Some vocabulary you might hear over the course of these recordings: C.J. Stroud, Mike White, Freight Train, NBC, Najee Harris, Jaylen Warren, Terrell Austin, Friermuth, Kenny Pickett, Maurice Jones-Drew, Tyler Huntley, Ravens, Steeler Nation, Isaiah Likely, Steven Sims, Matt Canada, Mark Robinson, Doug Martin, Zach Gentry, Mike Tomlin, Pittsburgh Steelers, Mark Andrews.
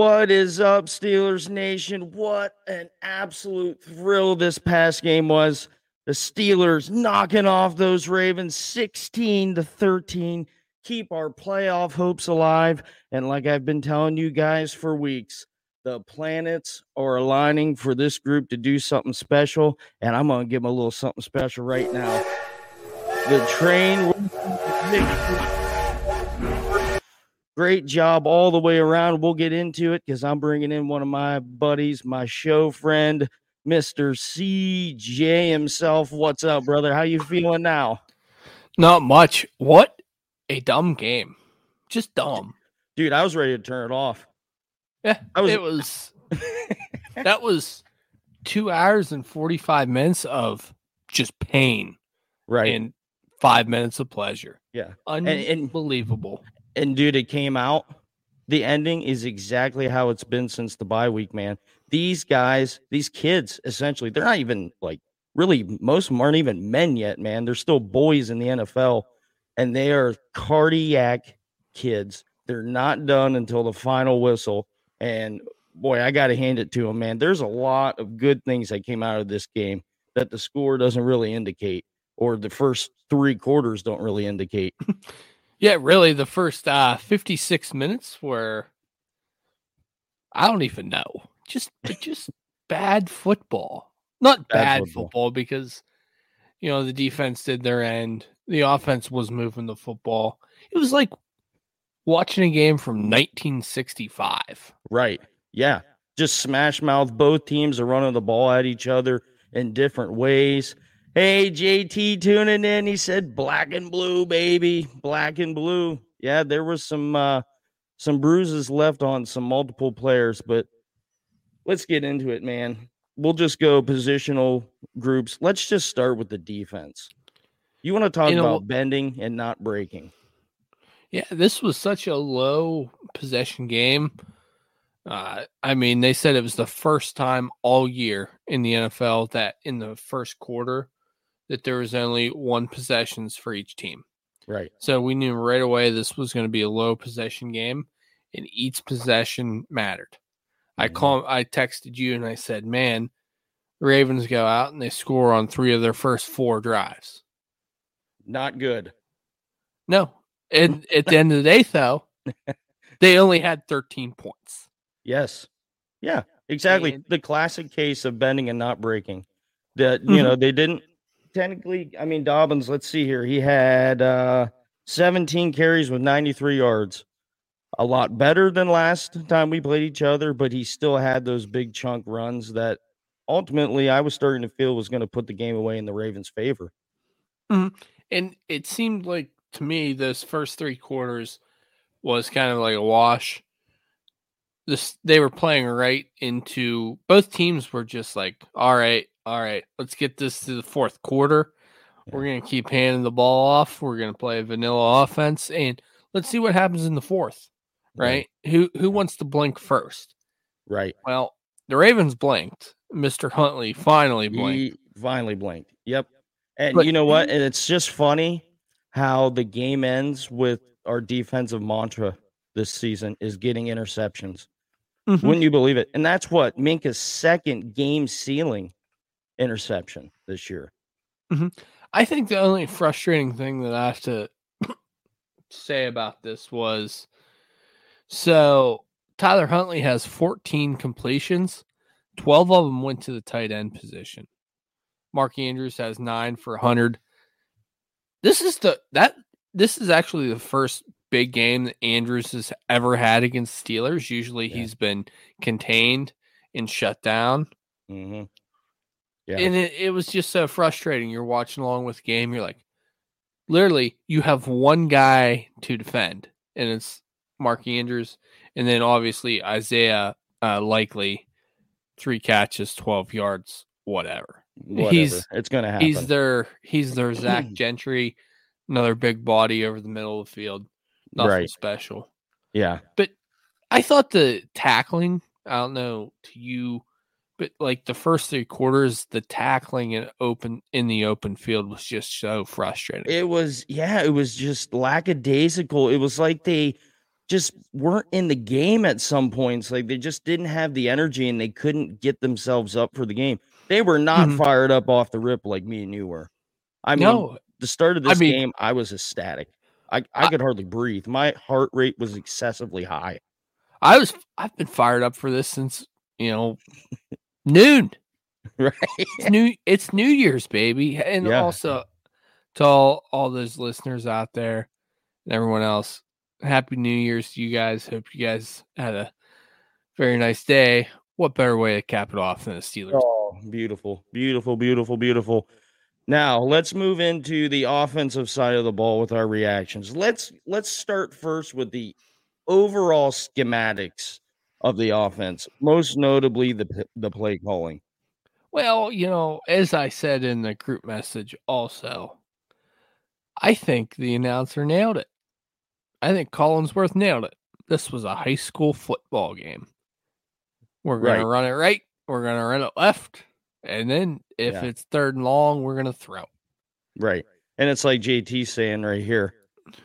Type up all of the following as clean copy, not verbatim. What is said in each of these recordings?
What is up, Steelers Nation? What an absolute thrill this past game was. The Steelers knocking off those Ravens 16-13. Keep our playoff hopes alive. And like I've been telling you guys for weeks, the planets are aligning for this group to do something special. And I'm going to give them a little something special right now. The train... Great job all the way around. We'll get into it because I'm bringing in one of my buddies, my show friend, Mr. CJ himself. What's up, brother? How you feeling now? Not much. What a dumb game. Just dumb. Dude, I was ready to turn it off. Yeah, it was. That was 2 hours and 45 minutes of just pain. Right. And 5 minutes of pleasure. Yeah. Unbelievable. And, dude, it came out. The ending is exactly how it's been since the bye week, man. These guys, these kids, essentially, they're not even, like, really, most of them aren't even men yet, man. They're still boys in the NFL, and they are cardiac kids. They're not done until the final whistle, and, boy, I got to hand it to them, man. There's a lot of good things that came out of this game that the score doesn't really indicate, or the first three quarters don't really indicate. Yeah, really, the first 56 minutes were, I don't even know, just bad football. Not bad football because, you know, the defense did their end. The offense was moving the football. It was like watching a game from 1965. Right, yeah. Just smash mouth. Both teams are running the ball at each other in different ways. Hey, JT tuning in. He said black and blue, baby. Black and blue. Yeah, there was some bruises left on some multiple players, but let's get into it, man. We'll just go positional groups. Let's just start with the defense. You want to talk about bending and not breaking. Yeah, this was such a low possession game. I mean, they said it was the first time all year in the NFL that in the first quarter, that there was only one possessions for each team. Right. So we knew right away this was going to be a low possession game, and each possession mattered. I texted you and I said, man, the Ravens go out and they score on three of their first four drives. Not good. No. And at the end of the day, though, they only had 13 points. Yes. Yeah, exactly. And the classic case of bending and not breaking. That, you know, they didn't. Technically, I mean, Dobbins, let's see here. He had 17 carries with 93 yards. A lot better than last time we played each other, but he still had those big chunk runs that ultimately I was starting to feel was going to put the game away in the Ravens' favor. Mm-hmm. And it seemed like, to me, those first three quarters was kind of like a wash. They were playing right into – both teams were just like, all right, let's get this to the fourth quarter. We're going to keep handing the ball off. We're going to play a vanilla offense, and let's see what happens in the fourth, right? Yeah. Who wants to blink first? Right. Well, the Ravens blinked. Mr. Huntley finally blinked. Yep. And but, you know what? And it's just funny how the game ends with our defensive mantra this season is getting interceptions. Mm-hmm. Wouldn't you believe it? And that's what Minka's second game ceiling interception this year. Mm-hmm. I think the only frustrating thing that I have to say about this was, so Tyler Huntley has 14 completions. 12 of them went to the tight end position. Mark Andrews has 9 for 100. This is actually the first big game that Andrews has ever had against Steelers. Usually he's been contained and shut down. Mm-hmm. Yeah. And it was just so frustrating. You're watching along with game. You're like, literally, you have one guy to defend, and it's Mark Andrews. And then, obviously, Isaiah Likely, 3 catches, 12 yards, whatever. It's going to happen. He's their Zach Gentry, another big body over the middle of the field. Nothing special. Yeah. But I thought the tackling, I don't know to you, but like the first three quarters, the tackling in the open field was just so frustrating. It was just lackadaisical. It was like they just weren't in the game at some points. Like, they just didn't have the energy and they couldn't get themselves up for the game. They were not fired up off the rip like me and you were. I mean, the start of this game, I was ecstatic. I could hardly breathe. My heart rate was excessively high. I've been fired up for this since, you know, noon. Right. It's New Year's, baby. And also to all those listeners out there and everyone else, Happy New Year's to you guys. Hope you guys had a very nice day. What better way to cap it off than the Steelers? Oh, beautiful, beautiful, beautiful, beautiful. Now let's move into the offensive side of the ball with our reactions. Let's start first with the overall schematics of the offense, most notably the play calling. Well, you know, as I said in the group message also, I think the announcer nailed it. I think Collinsworth nailed it. This was a high school football game. We're going to run it right. We're going to run it left. And then if it's third and long, we're going to throw. Right. And it's like JT saying right here,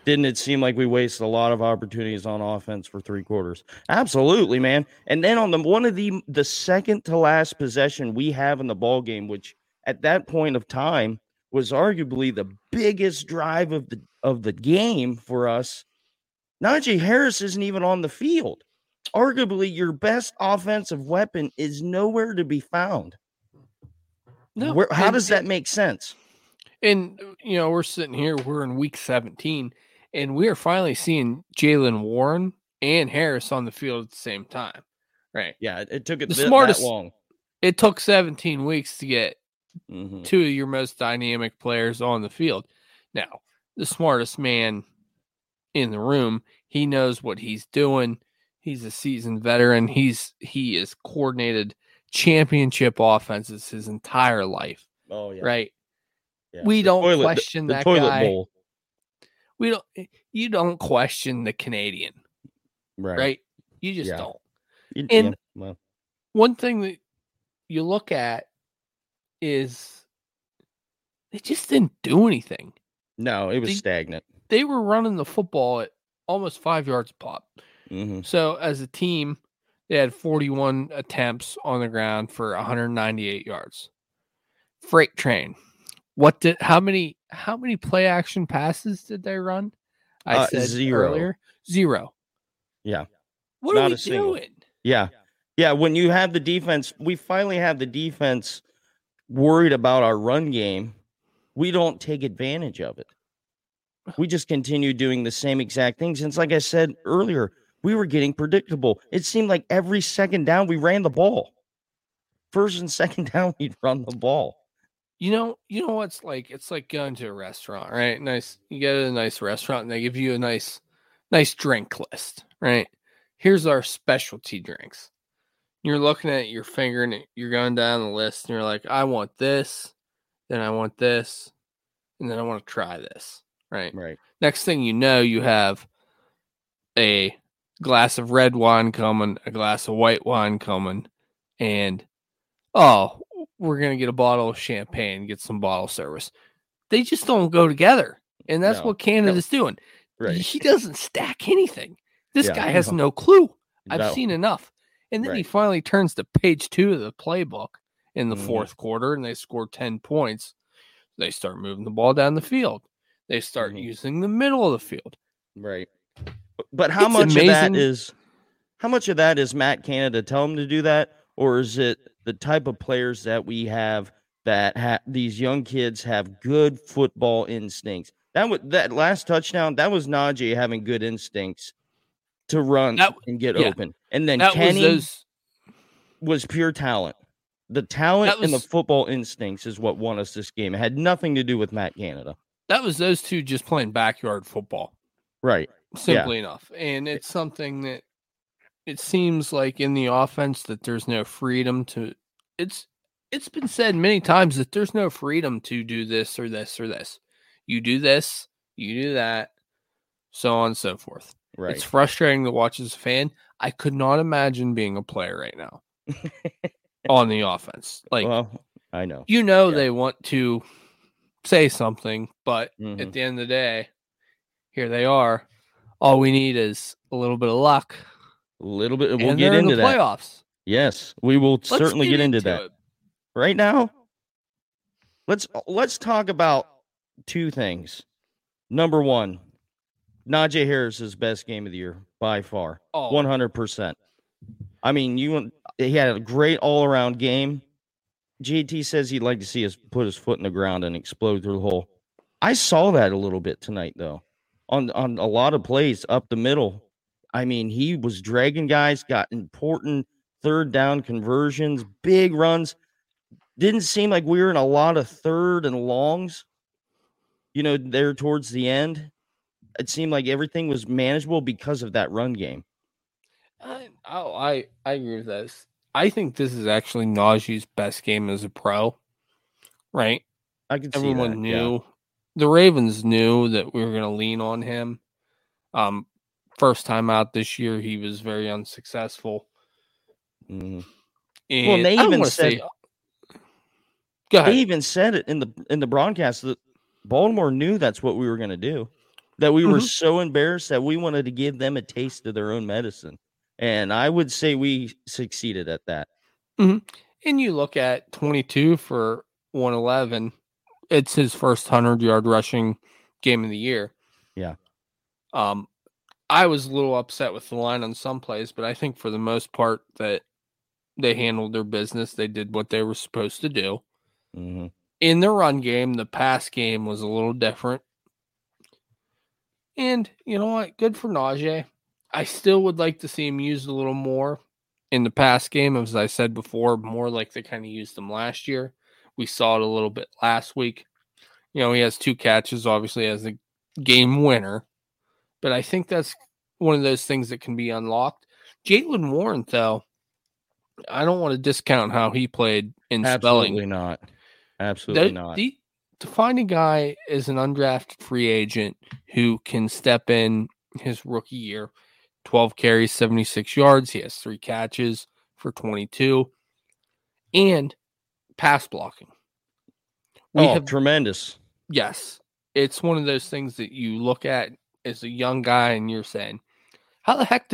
didn't it seem like we wasted a lot of opportunities on offense for three quarters? Absolutely, man. And then on the second to last possession we have in the ball game, which at that point of time was arguably the biggest drive of the game for us, Najee Harris isn't even on the field. Arguably, your best offensive weapon is nowhere to be found. No, how does that make sense? And, you know, we're sitting here, we're in week 17, and we're finally seeing Jaylen Warren and Harris on the field at the same time. Right. Yeah, it took that long. It took 17 weeks to get two of your most dynamic players on the field. Now, the smartest man in the room, he knows what he's doing. He's a seasoned veteran. He has coordinated championship offenses his entire life. Oh, yeah. Right. Yeah. We don't question that guy. Bowl. You don't question the Canadian, right? You just don't. Well, one thing that you look at is they just didn't do anything. No, it was stagnant. They were running the football at almost 5 yards a pop. Mm-hmm. So as a team, they had 41 attempts on the ground for 198 yards. Freight train. How many play action passes did they run? I said zero earlier. Zero. Yeah. What are we doing? Yeah. Yeah. When you have the defense, we finally have the defense worried about our run game. We don't take advantage of it. We just continue doing the same exact things. And it's like I said earlier, we were getting predictable. It seemed like every second down we ran the ball. First and second down, we'd run the ball. You know what's like? It's like going to a restaurant, right? Nice, you go to a nice restaurant and they give you a nice drink list, right? Here's our specialty drinks. You're looking at your finger and you're going down the list and you're like, I want this, then I want this, and then I want to try this, right? Right. Next thing you know, you have a glass of red wine coming, a glass of white wine coming, and we're going to get a bottle of champagne, get some bottle service. They just don't go together. And that's what Canada's doing. Right. He doesn't stack anything. This guy has no clue. I've seen enough. And then he finally turns to page 2 of the playbook in the fourth quarter, and they score 10 points. They start moving the ball down the field. They start using the middle of the field. Right. But how much of that is Matt Canada tell him to do that? Or is it the type of players that we have that these young kids have good football instincts? That last touchdown, that was Najee having good instincts to run and get open. And then Kenny was pure talent. The talent and the football instincts is what won us this game. It had nothing to do with Matt Canada. That was those two just playing backyard football. Right. Simply enough. And it's something that, it seems like in the offense that there's no freedom to it's been said many times that there's no freedom to do this or this or this. You do this, you do that, so on and so forth. Right. It's frustrating to watch as a fan. I could not imagine being a player right now on the offense. Like, well, I know. You know they want to say something, but at the end of the day, here they are. All we need is a little bit of luck. A little bit. We'll get into that. Playoffs. Yes, we will certainly get into that. Right now, let's talk about two things. Number one, Najee Harris's best game of the year by far, 100%. I mean, he had a great all-around game. GT says he'd like to see us put his foot in the ground and explode through the hole. I saw that a little bit tonight, though, on a lot of plays up the middle. I mean, he was dragging guys, got important third down conversions, big runs. Didn't seem like we were in a lot of third and longs, you know, there towards the end. It seemed like everything was manageable because of that run game. I agree with this. I think this is actually Najee's best game as a pro, right? I can see that. Everyone knew. Yeah. The Ravens knew that we were going to lean on him. First time out this year, he was very unsuccessful. Mm. And well, they even said... They even said it in the broadcast that Baltimore knew that's what we were going to do, that we were so embarrassed that we wanted to give them a taste of their own medicine. And I would say we succeeded at that. Mm-hmm. And you look at 22 for 111. It's his first 100-yard rushing game of the year. Yeah. I was a little upset with the line on some plays, but I think for the most part that they handled their business. They did what they were supposed to do. Mm-hmm. In the run game, the pass game was a little different. And you know what? Good for Najee. I still would like to see him used a little more in the pass game. As I said before, more like they kind of used him last year. We saw it a little bit last week. You know, he has two catches, obviously, as a game winner. But I think that's one of those things that can be unlocked. Jaylen Warren, though, I don't want to discount how he played in spelling. Absolutely not. Absolutely not. To find a guy as an undrafted free agent who can step in his rookie year, 12 carries, 76 yards. He has 3 catches for 22 and pass blocking. Tremendous. Yes. It's one of those things that you look at as a young guy and you're saying, how the heck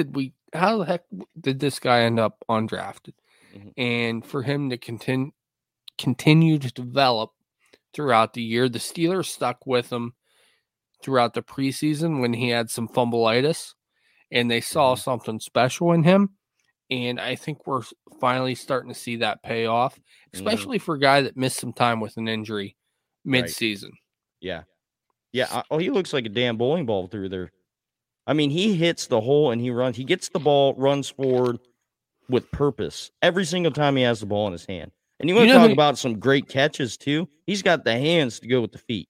did this guy end up undrafted? Mm-hmm. And for him to continue to develop throughout the year. The Steelers stuck with him throughout the preseason when he had some fumbleitis, and they saw something special in him. And I think we're finally starting to see that pay off, especially for a guy that missed some time with an injury midseason. Right. Yeah. Yeah. Oh, he looks like a damn bowling ball through there. I mean, he hits the hole and he runs. He gets the ball, runs forward with purpose every single time he has the ball in his hand. And you want to talk about some great catches, too? He's got the hands to go with the feet.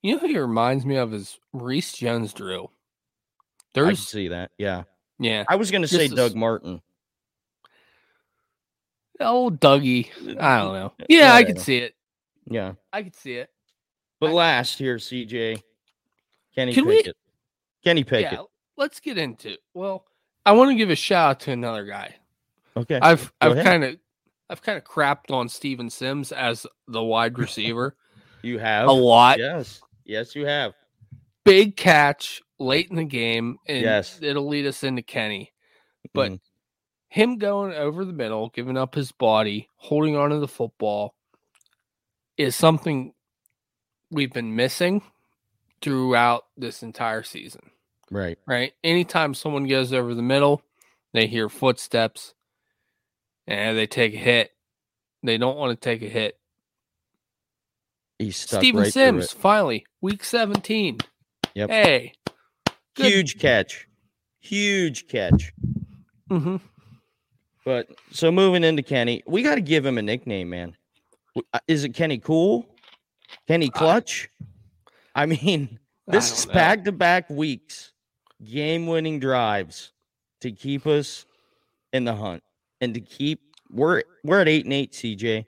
You know who he reminds me of is Maurice Jones-Drew. I can see that, yeah. Yeah. I was going to say Doug Martin. Old Dougie. I don't know. Yeah, I could see it. Yeah. I could see it. But last here, CJ, Kenny Pickett. Yeah, let's get into it. Well, I want to give a shout-out to another guy. Okay. I've kind of crapped on Steven Sims as the wide receiver. You have? A lot. Yes. Yes, you have. Big catch late in the game, and it'll lead us into Kenny. But him going over the middle, giving up his body, holding on to the football is something we've been missing throughout this entire season. Right. Right? Anytime someone goes over the middle, they hear footsteps. And they take a hit. They don't want to take a hit. He's stuck Steven Sims, finally, week 17. Yep. Hey. Huge catch. Mm-hmm. But, so moving into Kenny, we got to give him a nickname, man. Is it Kenny Cool? Kenny Clutch? I mean, this is back-to-back weeks, game-winning drives to keep us in the hunt. And to keep, we're at 8-8, CJ.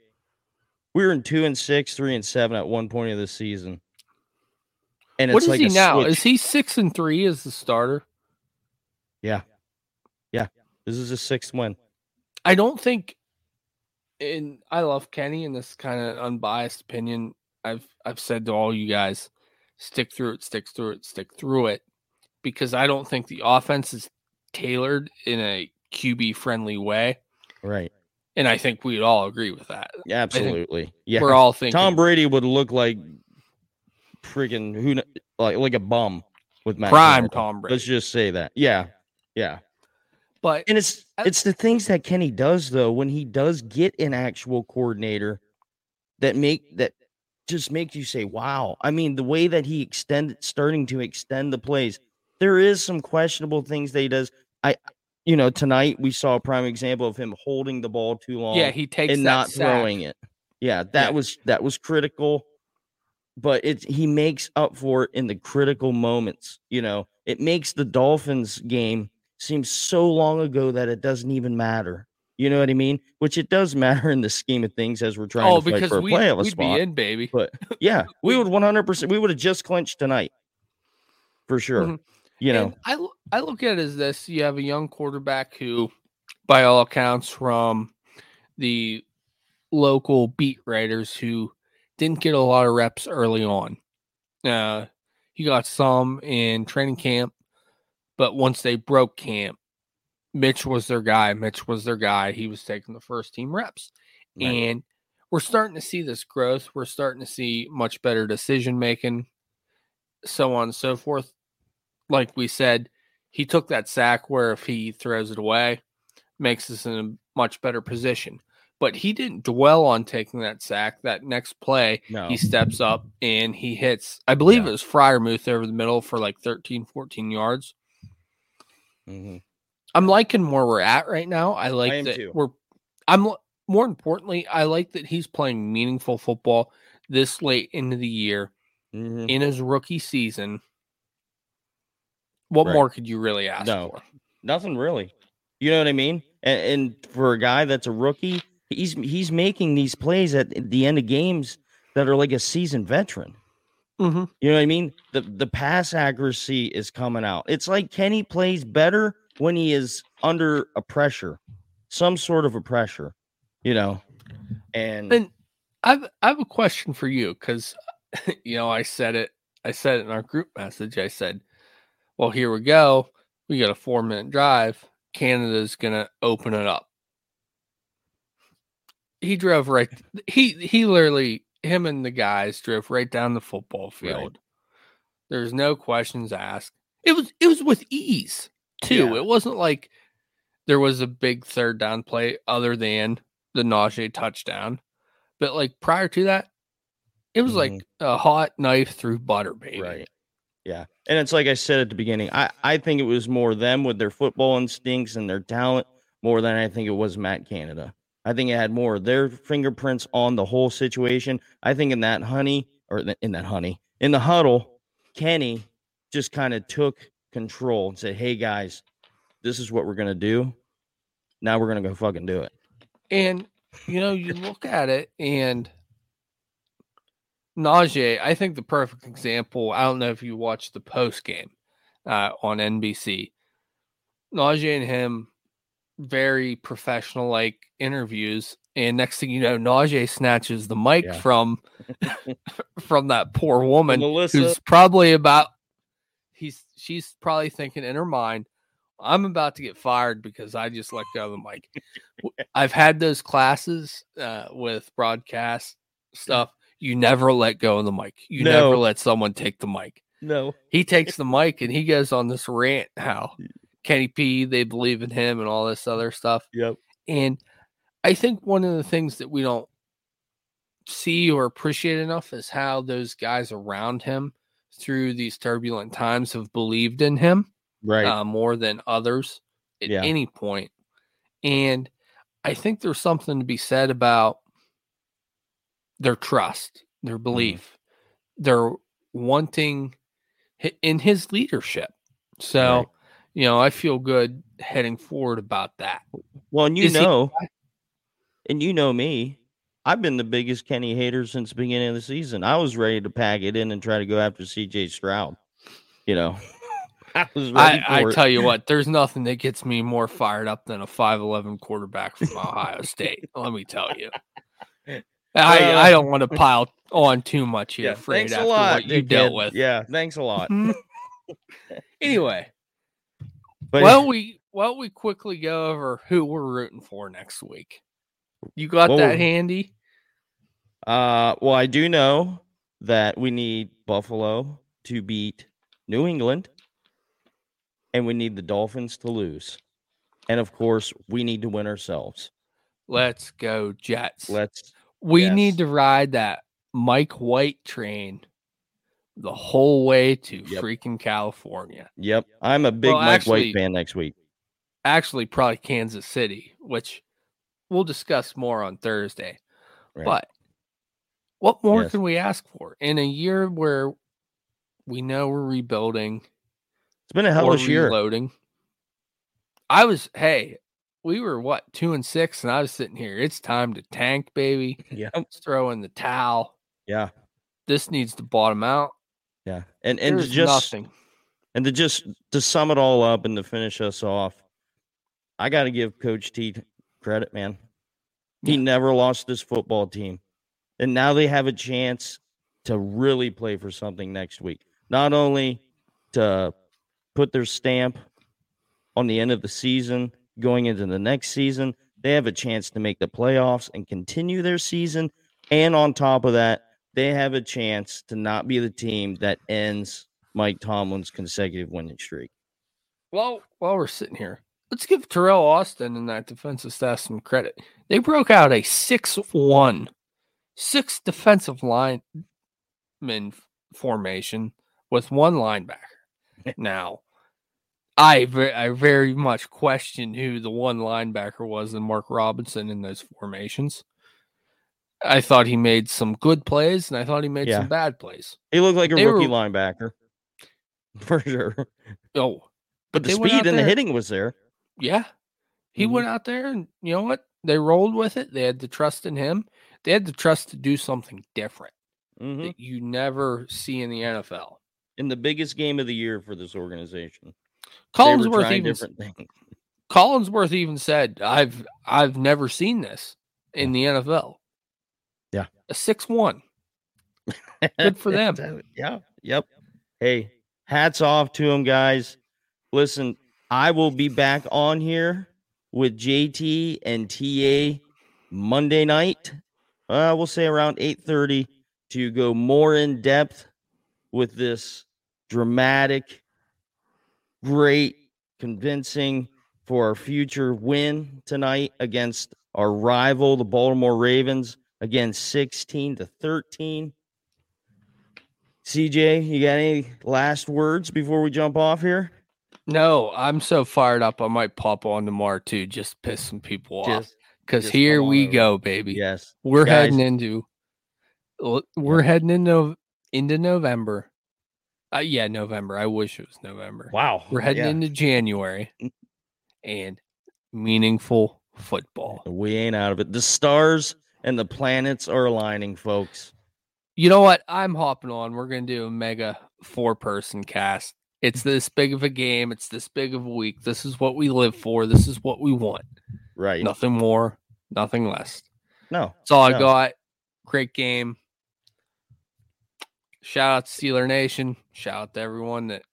We were in 2-6, 3-7 at one point of the season. And it's what is like he now? Switch. Is he 6-3 as the starter? Yeah, yeah. This is his 6th win. I don't think, and I love Kenny. And this kind of unbiased opinion, I've said to all you guys, stick through it. because I don't think the offense is tailored in a QB-friendly way. Right. And I think we'd all agree with that. Yeah, absolutely. Yeah. We're all thinking Tom Brady would look like friggin' like a bum with Matt Prime Canada. Tom Brady. Let's just say that. Yeah. Yeah. But and it's the things that Kenny does though when he does get an actual coordinator that just makes you say, wow. I mean, the way that he starting to extend the plays, there is some questionable things that he does. Tonight we saw a prime example of him holding the ball too long. Yeah, he takes and not sack. Throwing it. Yeah, that was critical. But he makes up for it in the critical moments. You know, it makes the Dolphins game seem so long ago that it doesn't even matter. You know what I mean? Which it does matter in the scheme of things as we're trying to fight for a playoff spot. We'd be in, baby. But yeah, we would 100%. We would have just clinched tonight for sure. Mm-hmm. You know, and I look at it as this: you have a young quarterback who, by all accounts, from the local beat writers, who didn't get a lot of reps early on. He got some in training camp, but once they broke camp, Mitch was their guy. He was taking the first team reps. Right. And we're starting to see this growth. We're starting to see much better decision making, so on and so forth. Like we said, he took that sack where if he throws it away, makes us in a much better position. But he didn't dwell on taking that sack. That next play, He steps up and he hits, I believe it was Friermuth over the middle for like 13, 14 yards. Mm-hmm. I'm liking where we're at right now. More importantly, I like that he's playing meaningful football this late into the year in his rookie season. What more could you really ask for? Nothing really. You know what I mean? And for a guy that's a rookie, he's making these plays at the end of games that are like a seasoned veteran. Mm-hmm. You know what I mean? The pass accuracy is coming out. It's like Kenny plays better when he is under a pressure, some sort of a pressure, you know. And I have a question for you because, you know, I said it in our group message. I said, well, here we go. We got a 4-minute drive. Canada's going to open it up. He drove right. He literally, him and the guys drove right down the football field. Right. There's no questions asked. It was with ease too. Yeah. It wasn't like there was a big third down play other than the Najee touchdown. But like prior to that, it was like a hot knife through butter, baby. Right. Yeah. And it's like I said at the beginning, I think it was more them with their football instincts and their talent more than I think it was Matt Canada. I think it had more of their fingerprints on the whole situation. I think in the huddle, Kenny just kind of took control and said, hey, guys, this is what we're going to do. Now we're going to go fucking do it. And, you know, you look at it and Najee, I think the perfect example, I don't know if you watched the post game on NBC. Najee and him, very professional-like interviews. And next thing you know, Najee snatches the mic from that poor woman who's probably she's probably thinking in her mind, I'm about to get fired because I just let go of the mic. I've had those classes with broadcast stuff. You never let go of the mic. You never let someone take the mic. No. He takes the mic and he goes on this rant how Kenny P, they believe in him and all this other stuff. Yep. And I think one of the things that we don't see or appreciate enough is how those guys around him through these turbulent times have believed in him. Right. More than others at any point. And I think there's something to be said about their trust, their belief, their wanting in his leadership. So, you know, I feel good heading forward about that. Well, and you know me, I've been the biggest Kenny hater since the beginning of the season. I was ready to pack it in and try to go after C.J. Stroud. You know, I was ready for it. I tell you what, there's nothing that gets me more fired up than a 5'11" quarterback from Ohio State. Let me tell you. I don't want to pile on too much here, Fred, after what you dealt with. Yeah, thanks a lot. Anyway, but why don't we quickly go over who we're rooting for next week? You got that handy? Well, I do know that we need Buffalo to beat New England, and we need the Dolphins to lose. And, of course, we need to win ourselves. Let's go, Jets. We need to ride that Mike White train the whole way to freaking California. Yep. I'm a big Mike White fan next week. Actually, probably Kansas City, which we'll discuss more on Thursday. Right. But what more can we ask for in a year where we know we're rebuilding? It's been a hellish year. Reloading. We were 2-6, and I was sitting here. It's time to tank, baby. Yeah. Let's throw in the towel. Yeah. This needs to bottom out. Yeah. And to just nothing. And to sum it all up and to finish us off, I got to give Coach T credit, man. He never lost this football team. And now they have a chance to really play for something next week. Not only to put their stamp on the end of the season, going into the next season, they have a chance to make the playoffs and continue their season. And on top of that, they have a chance to not be the team that ends Mike Tomlin's consecutive winning streak. Well, while we're sitting here, let's give Terrell Austin and that defensive staff some credit. They broke out a 6-1, six defensive lineman formation with one linebacker. Now, I very much question who the one linebacker was in Mark Robinson in those formations. I thought he made some good plays, and I thought he made some bad plays. He looked like a rookie linebacker, for sure. Oh, but the speed and the hitting was there. Yeah. He went out there, and you know what? They rolled with it. They had to trust in him. They had to trust to do something different that you never see in the NFL. In the biggest game of the year for this organization. Collinsworth even said, I've never seen this in the NFL. Yeah. A 6-1. Good for them. Yeah. Yep. Hey, hats off to them, guys. Listen, I will be back on here with JT and TA Monday night. We'll say around 8:30 to go more in depth with this dramatic, great, convincing for our future win tonight against our rival, the Baltimore Ravens, again, 16-13. CJ, you got any last words before we jump off here? No, I'm so fired up. I might pop on tomorrow too, just piss some people off. Because here we go, baby. Yes, we're heading into November. November. I wish it was November. Wow. We're heading into January and meaningful football. We ain't out of it. The stars and the planets are aligning, folks. You know what? I'm hopping on. We're going to do a mega 4-person cast. It's this big of a game. It's this big of a week. This is what we live for. This is what we want. Right. Nothing more, nothing less. No. That's all I got. Great game. Shout out to Steeler Nation. Shout out to everyone that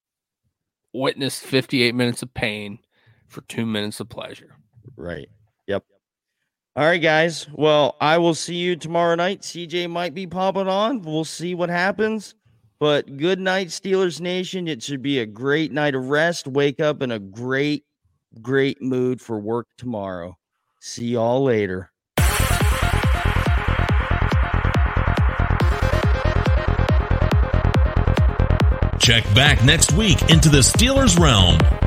witnessed 58 minutes of pain for 2 minutes of pleasure. Right. Yep. All right, guys. Well, I will see you tomorrow night. CJ might be popping on. We'll see what happens. But good night, Steelers Nation. It should be a great night of rest. Wake up in a great, great mood for work tomorrow. See y'all later. Check back next week into the Steelers Realm.